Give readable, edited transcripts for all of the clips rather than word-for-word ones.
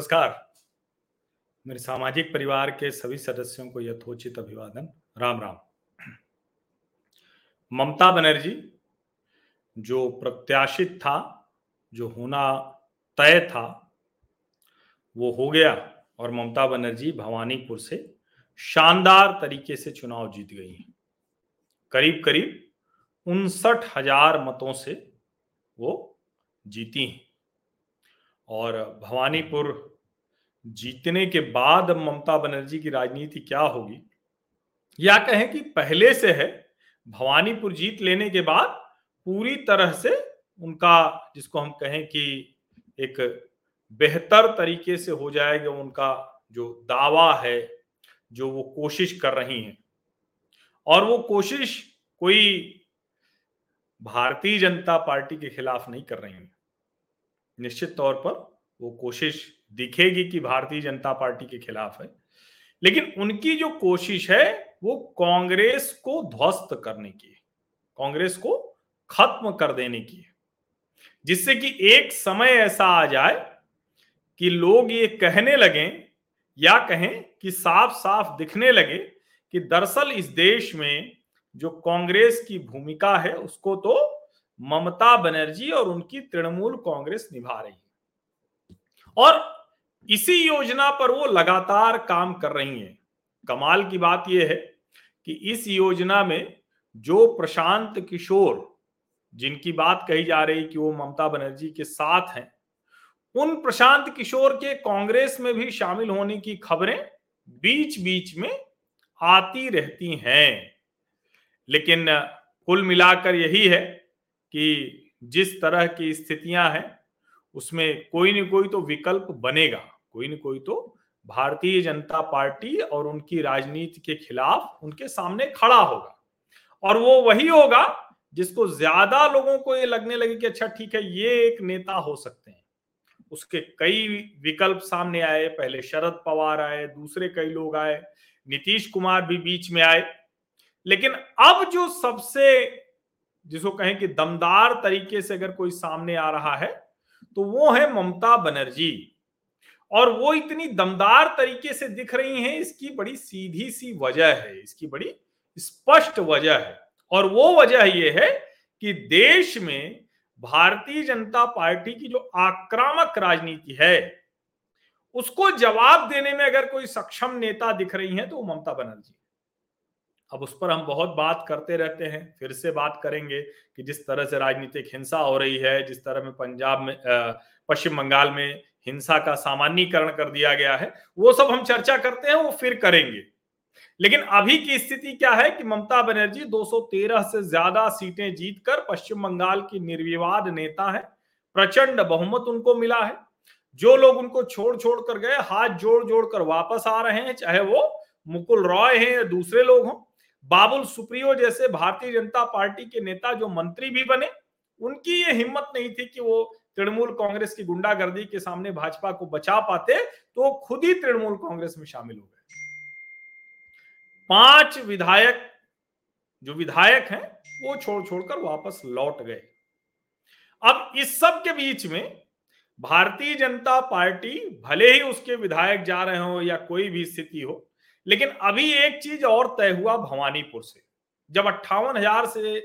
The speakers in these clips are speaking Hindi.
नमस्कार। मेरे सामाजिक परिवार के सभी सदस्यों को यथोचित अभिवादन, राम राम। ममता बनर्जी जो प्रत्याशित था, जो होना तय था, वो हो गया और ममता बनर्जी भवानीपुर से शानदार तरीके से चुनाव जीत गई हैं। करीब करीब 59,000 मतों से वो जीती हैं। और भवानीपुर जीतने के बाद ममता बनर्जी की राजनीति क्या होगी, या कहें कि पहले से है, भवानीपुर जीत लेने के बाद पूरी तरह से उनका, जिसको हम कहें कि एक बेहतर तरीके से हो जाएगा, उनका जो दावा है, जो वो कोशिश कर रही हैं। और वो कोशिश कोई भारतीय जनता पार्टी के खिलाफ नहीं कर रही हैं। निश्चित तौर पर वो कोशिश दिखेगी कि भारतीय जनता पार्टी के खिलाफ है, लेकिन उनकी जो कोशिश है वो कांग्रेस को ध्वस्त करने की है, कांग्रेस को खत्म कर देने की है, जिससे कि एक समय ऐसा आ जाए कि लोग ये कहने लगें, या कहें कि साफ साफ दिखने लगे कि दरअसल इस देश में जो कांग्रेस की भूमिका है उसको तो ममता बनर्जी और उनकी तृणमूल कांग्रेस निभा रही है। और इसी योजना पर वो लगातार काम कर रही हैं। कमाल की बात यह है कि इस योजना में जो प्रशांत किशोर, जिनकी बात कही जा रही कि वो ममता बनर्जी के साथ हैं, उन प्रशांत किशोर के कांग्रेस में भी शामिल होने की खबरें बीच बीच में आती रहती हैं। लेकिन कुल मिलाकर यही है कि जिस तरह की स्थितियां हैं उसमें कोई न कोई तो विकल्प बनेगा, कोई न कोई तो भारतीय जनता पार्टी और उनकी राजनीति के खिलाफ उनके सामने खड़ा होगा। और वो वही होगा जिसको ज्यादा लोगों को ये लगने लगे कि अच्छा ठीक है, ये एक नेता हो सकते हैं। उसके कई विकल्प सामने आए, पहले शरद पवार आए, दूसरे कई लोग आए, नीतीश कुमार भी बीच में आए। लेकिन अब जो सबसे, जिसको कहें कि दमदार तरीके से अगर कोई सामने आ रहा है तो वो है ममता बनर्जी। और वो इतनी दमदार तरीके से दिख रही हैं, इसकी बड़ी सीधी सी वजह है, इसकी बड़ी स्पष्ट वजह है। और वो वजह ये है कि देश में भारतीय जनता पार्टी की जो आक्रामक राजनीति है उसको जवाब देने में अगर कोई सक्षम नेता दिख रही है तो वो ममता बनर्जी। अब उस पर हम बहुत बात करते रहते हैं, फिर से बात करेंगे कि जिस तरह से राजनीतिक हिंसा हो रही है, जिस तरह में पंजाब में, पश्चिम बंगाल में हिंसा का सामान्यीकरण कर दिया गया है, वो सब हम चर्चा करते हैं, वो फिर करेंगे। लेकिन अभी की स्थिति क्या है कि ममता बनर्जी 213 से ज्यादा सीटें जीतकर पश्चिम बंगाल की निर्विवाद नेता है। प्रचंड बहुमत उनको मिला है। जो लोग उनको छोड़ कर गए, हाथ जोड़ कर वापस आ रहे हैं, चाहे वो मुकुल रॉय हैं या दूसरे लोग हों। बाबुल सुप्रियो जैसे भारतीय जनता पार्टी के नेता जो मंत्री भी बने, उनकी ये हिम्मत नहीं थी कि वो तृणमूल कांग्रेस की गुंडागर्दी के सामने भाजपा को बचा पाते, तो वो खुद ही तृणमूल कांग्रेस में शामिल हो गए। 5 विधायक जो विधायक हैं वो छोड़कर वापस लौट गए। अब इस सब के बीच में भारतीय जनता पार्टी, भले ही उसके विधायक जा रहे हो या कोई भी स्थिति हो, लेकिन अभी एक चीज और तय हुआ भवानीपुर से। जब 58,000 से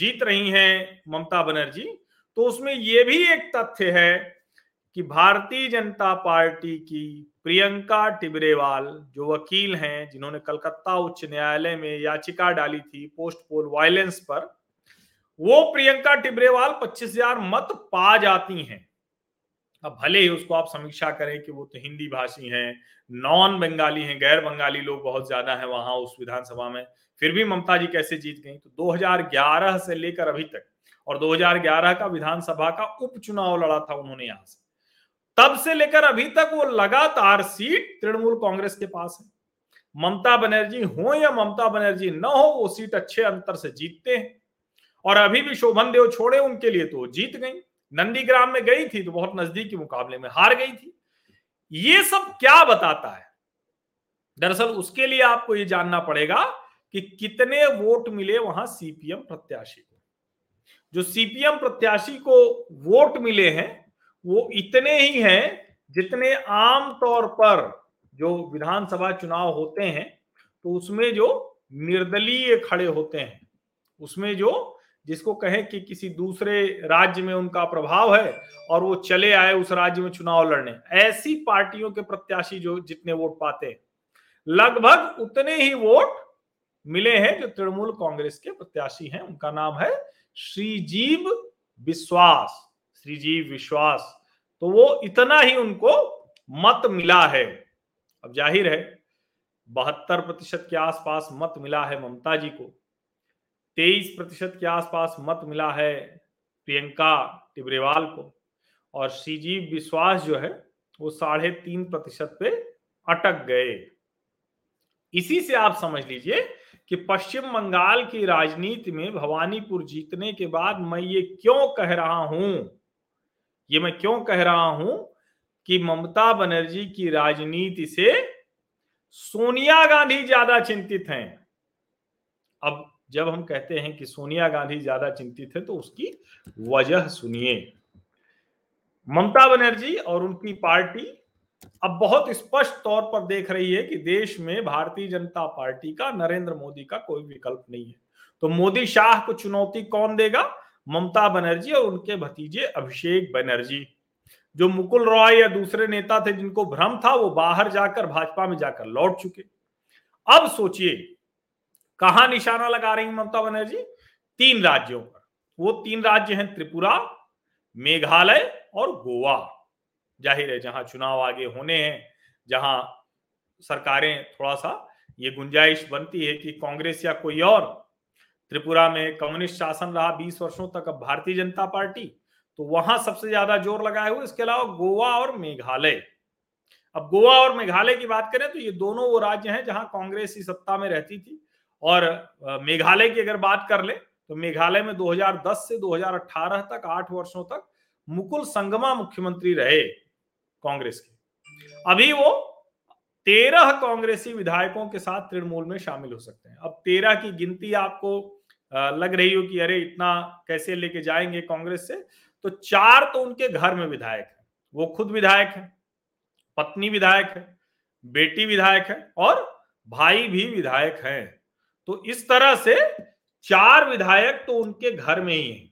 जीत रही हैं ममता बनर्जी, तो उसमें यह भी एक तथ्य है कि भारतीय जनता पार्टी की प्रियंका टिब्रेवाल जो वकील हैं, जिन्होंने कलकत्ता उच्च न्यायालय में याचिका डाली थी पोस्ट पोल वायलेंस पर, वो प्रियंका टिब्रेवाल 25,000 मत पा जाती हैं। अब भले ही उसको आप समीक्षा करें कि वो तो हिंदी भाषी हैं, नॉन बंगाली हैं, गैर बंगाली लोग बहुत ज्यादा हैं वहां उस विधानसभा में, फिर भी ममता जी कैसे जीत गई। तो 2011 से लेकर अभी तक, और 2011 का विधानसभा का उपचुनाव लड़ा था उन्होंने यहां से, तब से लेकर अभी तक वो लगातार सीट तृणमूल कांग्रेस के पास है। ममता बनर्जी हो या ममता बनर्जी न हो, वो सीट अच्छे अंतर से जीतते हैं। और अभी भी शोभन देव छोड़े उनके लिए, तो वो जीत गई। नंदीग्राम में गई थी तो बहुत नजदीकी मुकाबले में हार गई थी। ये सब क्या बताता है? दरअसल उसके लिए आपको ये जानना पड़ेगा कि कितने वोट मिले वहां सीपीएम प्रत्याशी को। जो सीपीएम प्रत्याशी को वोट मिले हैं वो इतने ही हैं जितने आम तौर पर जो विधानसभा चुनाव होते हैं तो उसमें जो निर्दलीय खड़े होते हैं, उसमें जो जिसको कहें कि किसी दूसरे राज्य में उनका प्रभाव है और वो चले आए उस राज्य में चुनाव लड़ने, ऐसी पार्टियों के प्रत्याशी जो जितने वोट पाते हैं लगभग उतने ही वोट मिले हैं जो तृणमूल कांग्रेस के प्रत्याशी हैं। उनका नाम है श्रीजीब विश्वास, श्रीजीब विश्वास। तो वो इतना ही उनको मत मिला है। अब जाहिर है 72% के आसपास मत मिला है ममता जी को, 23% के आसपास मत मिला है प्रियंका टिब्रेवाल को, और श्रीजीव विश्वास जो है वो 3.5% पे अटक गए। इसी से आप समझ लीजिए कि पश्चिम बंगाल की राजनीति में भवानीपुर जीतने के बाद मैं क्यों कह रहा हूं कि ममता बनर्जी की राजनीति से सोनिया गांधी ज्यादा चिंतित हैं। अब जब हम कहते हैं कि सोनिया गांधी ज्यादा चिंतित है तो उसकी वजह सुनिए। ममता बनर्जी और उनकी पार्टी अब बहुत स्पष्ट तौर पर देख रही है कि देश में भारतीय जनता पार्टी का, नरेंद्र मोदी का कोई विकल्प नहीं है। तो मोदी शाह को चुनौती कौन देगा? ममता बनर्जी और उनके भतीजे अभिषेक बनर्जी। जो मुकुल रॉय या दूसरे नेता थे जिनको भ्रम था, वो बाहर जाकर भाजपा में जाकर लौट चुके। अब सोचिए कहां निशाना लगा रही ममता बनर्जी? 3 राज्यों पर। वो 3 राज्य हैं त्रिपुरा, मेघालय और गोवा। जाहिर है जहां चुनाव आगे होने हैं, जहां सरकारें थोड़ा सा ये गुंजाइश बनती है कि कांग्रेस या कोई और। त्रिपुरा में कम्युनिस्ट शासन रहा 20 वर्षों तक, अब भारतीय जनता पार्टी, तो वहां सबसे ज्यादा जोर लगाए हुए। इसके अलावा गोवा और मेघालय। अब गोवा और मेघालय की बात करें तो ये दोनों वो राज्य हैं जहां कांग्रेस ही सत्ता में रहती थी। और मेघालय की अगर बात कर ले तो मेघालय में 2010 से 2018 तक 8 वर्षों तक मुकुल संगमा मुख्यमंत्री रहे कांग्रेस के। अभी वो 13 कांग्रेसी विधायकों के साथ तृणमूल में शामिल हो सकते हैं। अब 13 की गिनती आपको लग रही हो कि अरे इतना कैसे लेके जाएंगे कांग्रेस से, तो 4 तो उनके घर में विधायक है। वो खुद विधायक है, पत्नी विधायक है, बेटी विधायक है और भाई भी विधायक है। तो इस तरह से 4 विधायक तो उनके घर में ही है।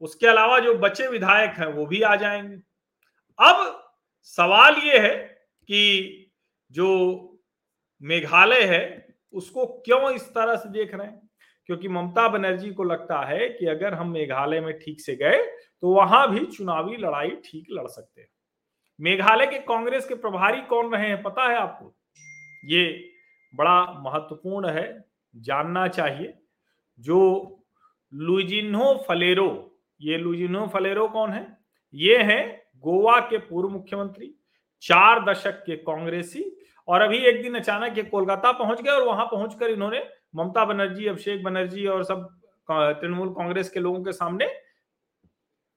उसके अलावा जो बचे विधायक हैं वो भी आ जाएंगे। अब सवाल ये है कि जो मेघालय है उसको क्यों इस तरह से देख रहे हैं? क्योंकि ममता बनर्जी को लगता है कि अगर हम मेघालय में ठीक से गए तो वहां भी चुनावी लड़ाई ठीक लड़ सकते हैं। मेघालय के कांग्रेस के प्रभारी कौन रहे हैं पता है आपको? ये बड़ा महत्वपूर्ण है, जानना चाहिए। जो लुइज़िन्हो फलेरो, ये लुइज़िन्हो फलेरो कौन है? ये हैं गोवा के पूर्व मुख्यमंत्री, 4 दशक के कांग्रेसी, और अभी एक दिन अचानक ये कोलकाता पहुंच गए और वहां पहुंचकर इन्होंने ममता बनर्जी, अभिषेक बनर्जी और सब तृणमूल कांग्रेस के लोगों के सामने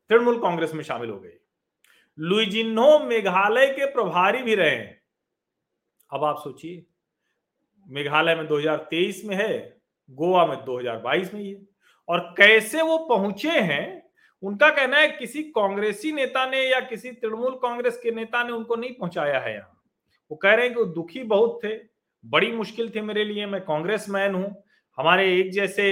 तृणमूल कांग्रेस में शामिल हो गए। लुइज़िन्हो मेघालय के प्रभारी भी रहे हैं। अब आप सोचिए, मेघालय में 2023 में है, गोवा में 2022 में ही है, और कैसे वो पहुंचे हैं? उनका कहना है किसी कांग्रेसी नेता ने या किसी तृणमूल कांग्रेस के नेता ने उनको नहीं पहुंचाया है यहाँ। वो कह रहे हैं कि वो दुखी बहुत थे, बड़ी मुश्किल थी मेरे लिए, मैं कांग्रेसमैन हूं, हमारे एक जैसे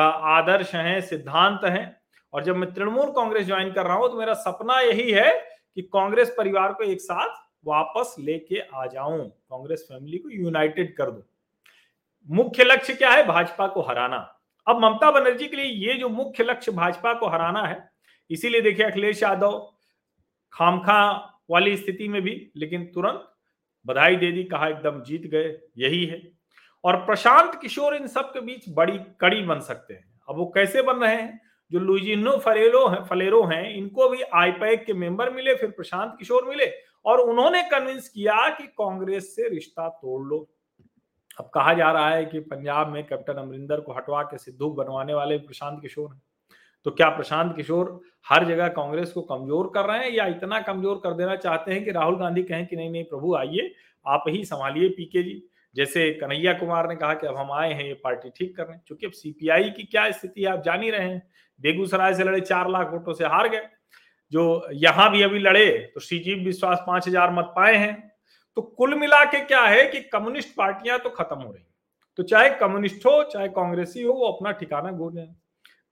आदर्श हैं, सिद्धांत हैं, और जब मैं तृणमूल कांग्रेस ज्वाइन कर रहा हूं तो मेरा सपना यही है कि कांग्रेस परिवार को एक साथ वापस लेके आ जाऊं, कांग्रेस फैमिली को यूनाइटेड कर दूं। मुख्य लक्ष्य क्या है? भाजपा को हराना। अब ममता बनर्जी के लिए ये जो मुख्य लक्ष्य भाजपा को हराना है, इसीलिए देखिए अखिलेश यादव खामखा वाली स्थिति में भी लेकिन तुरंत बधाई दे दी, कहा एकदम जीत गए, यही है। और प्रशांत किशोर इन सब के बीच बड़ी कड़ी बन सकते हैं। अब वो कैसे बन रहे हैं? जो लुइज़िन्हो फलेरो हैं, इनको भी आईपैक के मेंबर मिले, फिर प्रशांत किशोर मिले और उन्होंने कन्विंस किया कि कांग्रेस से रिश्ता तोड़ लो। अब कहा जा रहा है कि पंजाब में कैप्टन अमरिंदर को हटवा के सिद्धू बनवाने वाले प्रशांत किशोर हैं। तो क्या प्रशांत किशोर हर जगह कांग्रेस को कमजोर कर रहे हैं या इतना कमजोर कर देना चाहते हैं कि राहुल गांधी कहें कि नहीं नहीं प्रभु आइए, आप ही संभालिए पीके जी, जैसे कन्हैया कुमार ने कहा कि अब हम आए हैं ये पार्टी ठीक करने। चूंकि अब सीपीआई की क्या स्थिति है आप जान ही रहे हैं, बेगूसराय से लड़े 4 लाख वोटों से हार गए। जो यहां भी अभी लड़े तो श्रीजीब विश्वास 5,000 मत पाए हैं। तो कुल मिला के क्या है कि कम्युनिस्ट पार्टियां तो खत्म हो रही हैं। तो चाहे कम्युनिस्ट हो चाहे कांग्रेसी हो, वो अपना ठिकाना खो रहे हैं।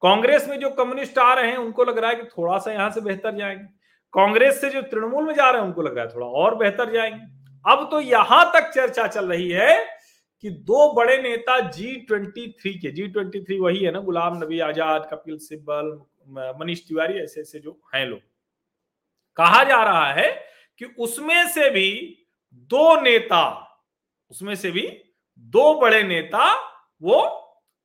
कांग्रेस में जो कम्युनिस्ट आ रहे हैं उनको लग रहा है कि थोड़ा सा यहां से बेहतर जाएंगे, कांग्रेस से जो तृणमूल में जा रहे हैं उनको लग रहा है थोड़ा और बेहतर जाएंगे। अब तो यहां तक चर्चा चल रही है कि दो बड़े नेता G23 के, G23 वही है ना गुलाम नबी आजाद, कपिल सिब्बल, मनीष तिवारी, ऐसे ऐसे जो हैं लोग, कहा जा रहा है कि उसमें से भी दो बड़े नेता वो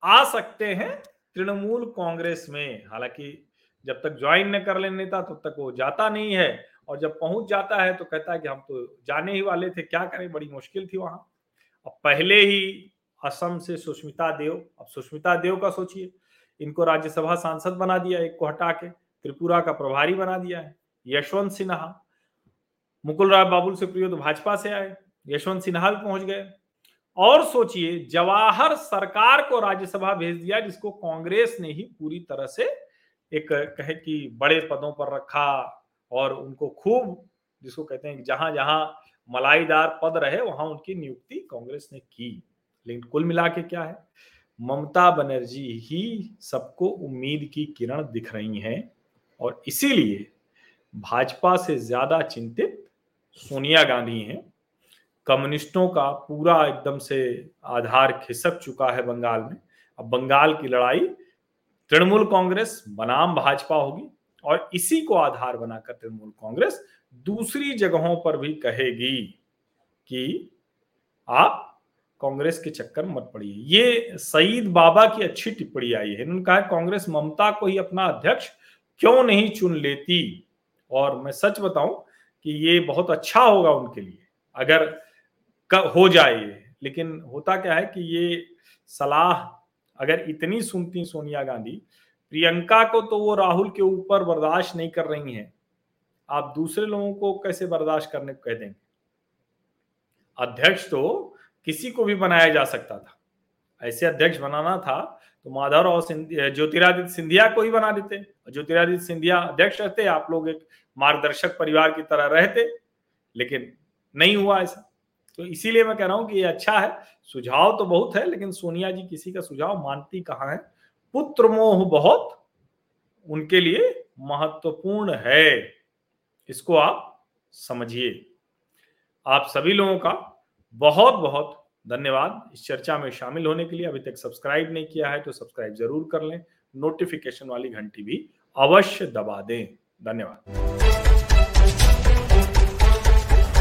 आ सकते हैं तृणमूल कांग्रेस में। हालांकि जब तक ज्वाइन न कर ले नेता तब तक वो जाता नहीं है, और जब पहुंच जाता है तो कहता है कि हम तो जाने ही वाले थे, क्या करें, बड़ी मुश्किल थी वहां। पहले ही असम से सुष्मिता देव, अब सुष्मिता देव का सोचिए, इनको राज्यसभा सांसद बना दिया, एक को हटा के त्रिपुरा का प्रभारी बना दिया है। यशवंत सिन्हा, मुकुल रॉय, बाबुल सुप्रियो तो भाजपा से आए, यशवंत सिन्हा भी पहुंच गए। और सोचिए जवाहर सरकार को राज्यसभा भेज दिया, जिसको कांग्रेस ने ही पूरी तरह से एक कहे कि बड़े पदों पर रखा और उनको खूब, जिसको कहते हैं जहां जहां मलाईदार पद रहे वहां उनकी नियुक्ति कांग्रेस ने की। लेकिन कुल मिला के क्या है, ममता बनर्जी ही सबको उम्मीद की किरण दिख रही हैं, और इसीलिए भाजपा से ज्यादा चिंतित सोनिया गांधी हैं। कम्युनिस्टों का पूरा एकदम से आधार खिसक चुका है बंगाल में। अब बंगाल की लड़ाई तृणमूल कांग्रेस बनाम भाजपा होगी, और इसी को आधार बनाकर तृणमूल कांग्रेस दूसरी जगहों पर भी कहेगी कि आप कांग्रेस के चक्कर मत पड़िए। ये सईद बाबा की अच्छी टिप्पणी आई है, इन्होंने कहा कांग्रेस ममता को ही अपना अध्यक्ष क्यों नहीं चुन लेती। और मैं सच बताऊं कि ये बहुत अच्छा होगा उनके लिए अगर हो जाए। लेकिन होता क्या है कि ये सलाह अगर इतनी सुनती सोनिया गांधी, प्रियंका को तो वो राहुल के ऊपर बर्दाश्त नहीं कर रही हैं, आप दूसरे लोगों को कैसे बर्दाश्त करने को कह देंगे। अध्यक्ष तो किसी को भी बनाया जा सकता था, ऐसे अध्यक्ष बनाना था तो ज्योतिरादित्य सिंधिया को ही बना देते, ज्योतिरादित्य सिंधिया अध्यक्ष रहते, आप लोग एक मार्गदर्शक परिवार की तरह रहते, लेकिन नहीं हुआ ऐसा। तो इसीलिए मैं कह रहा हूं कि ये अच्छा है, सुझाव तो बहुत है, लेकिन सोनिया जी किसी का सुझाव मानती कहाँ है। पुत्र मोह बहुत उनके लिए महत्वपूर्ण है, इसको आप समझिए। आप सभी लोगों का बहुत बहुत धन्यवाद इस चर्चा में शामिल होने के लिए। अभी तक सब्सक्राइब नहीं किया है तो सब्सक्राइब जरूर कर लें, नोटिफिकेशन वाली घंटी भी अवश्य दबा दें। धन्यवाद।